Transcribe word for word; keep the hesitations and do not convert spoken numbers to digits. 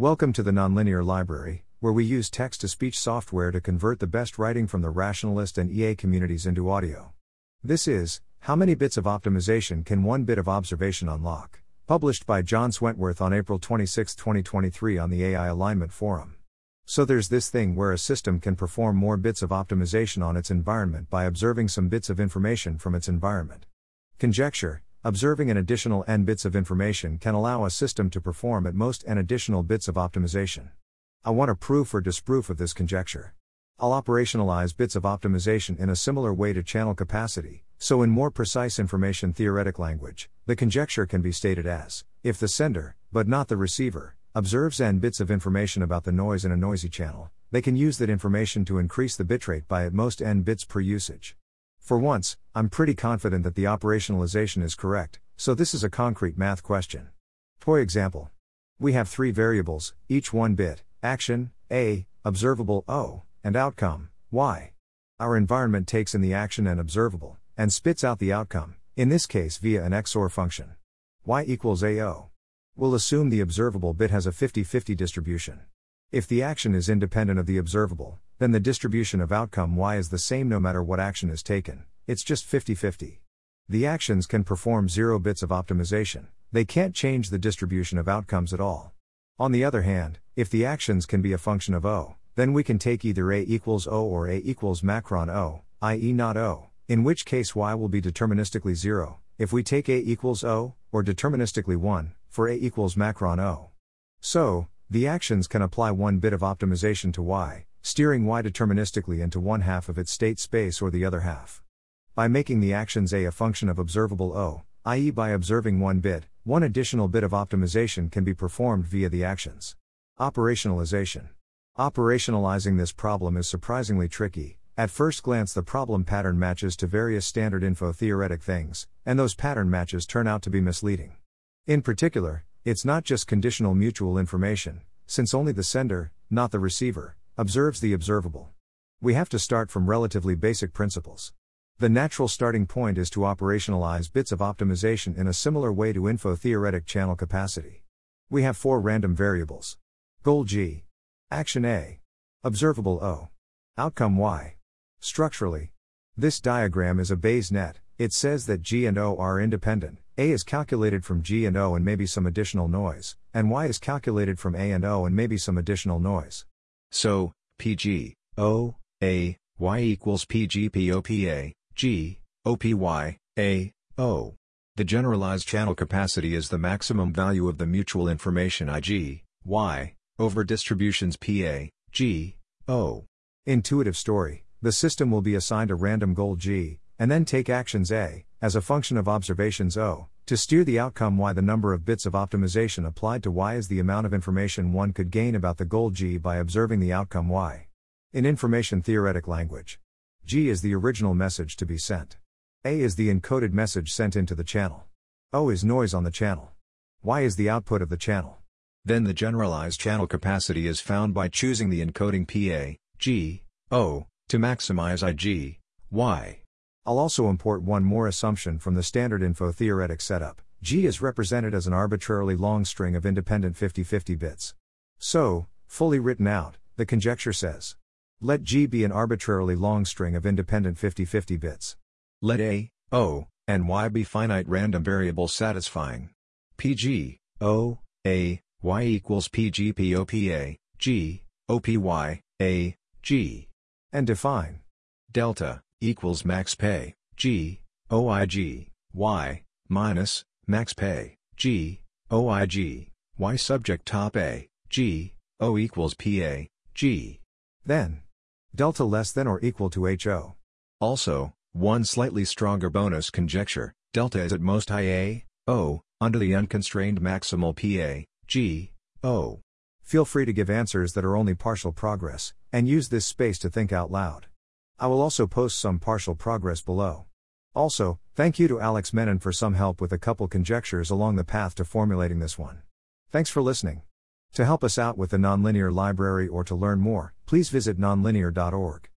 Welcome to the Nonlinear Library, where we use text-to-speech software to convert the best writing from the Rationalist and E A communities into audio. This is, How Many Bits of Optimization Can One Bit of Observation Unlock?, published by John Swentworth on April twenty-sixth, twenty twenty-three on the A I Alignment Forum. So there's this thing where a system can perform more bits of optimization on its environment by observing some bits of information from its environment. Conjecture: observing an additional n bits of information can allow a system to perform at most n additional bits of optimization. I want a proof or disproof of this conjecture. I'll operationalize bits of optimization in a similar way to channel capacity, so in more precise information theoretic language, the conjecture can be stated as, if the sender, but not the receiver, observes n bits of information about the noise in a noisy channel, they can use that information to increase the bitrate by at most n bits per usage. For once, I'm pretty confident that the operationalization is correct, so this is a concrete math question. For example, we have three variables, each one bit: action, A, observable, O, and outcome, Y. Our environment takes in the action and observable, and spits out the outcome, in this case via an X O R function. Y equals A O. We'll assume the observable bit has a fifty fifty distribution. If the action is independent of the observable, then the distribution of outcome Y is the same no matter what action is taken, it's just fifty fifty. The actions can perform zero bits of optimization, they can't change the distribution of outcomes at all. On the other hand, if the actions can be a function of O, then we can take either A equals O or A equals macron O, that is not O, in which case Y will be deterministically zero, if we take A equals O, or deterministically one, for A equals macron O. So, the actions can apply one bit of optimization to Y, steering Y deterministically into one half of its state space or the other half. By making the actions A a function of observable O, that is by observing one bit, one additional bit of optimization can be performed via the actions. Operationalization. Operationalizing this problem is surprisingly tricky. At first glance, the problem pattern matches to various standard info-theoretic things, and those pattern matches turn out to be misleading. In particular, it's not just conditional mutual information, since only the sender, not the receiver, observes the observable. We have to start from relatively basic principles. The natural starting point is to operationalize bits of optimization in a similar way to info-theoretic channel capacity. We have four random variables: goal G, action A, observable O, outcome Y. Structurally, this diagram is a Bayes net. It says that G and O are independent. A is calculated from G and O and maybe some additional noise, and Y is calculated from A and O and maybe some additional noise. So, P G, O, A, Y equals P G P O P A, G, O P Y, A, O. The generalized channel capacity is the maximum value of the mutual information I G, Y, over distributions P A, G, O. Intuitive story: the system will be assigned a random goal G, and then take actions A, as a function of observations O, to steer the outcome Y. The number of bits of optimization applied to Y is the amount of information one could gain about the goal G by observing the outcome Y. In information theoretic language, G is the original message to be sent. A is the encoded message sent into the channel. O is noise on the channel. Y is the output of the channel. Then the generalized channel capacity is found by choosing the encoding P A, G, O, to maximize I G, Y. I'll also import one more assumption from the standard info-theoretic setup: G is represented as an arbitrarily long string of independent fifty fifty bits. So, fully written out, the conjecture says, let G be an arbitrarily long string of independent fifty fifty bits. Let A, O, and Y be finite random variables satisfying P G, O, A, Y equals P G P O P A, G, O P Y, A, G. And define delta equals max pay, G, O I G, Y, minus max pay, G, O I G, Y subject top A, G, O equals P A, G. Then delta less than or equal to H O. Also, one slightly stronger bonus conjecture: delta is at most I A, O, under the unconstrained maximal P A, G, O. Feel free to give answers that are only partial progress, and use this space to think out loud. I will also post some partial progress below. Also, thank you to Alex Menon for some help with a couple conjectures along the path to formulating this one. Thanks for listening. To help us out with the Nonlinear Library or to learn more, please visit nonlinear dot org.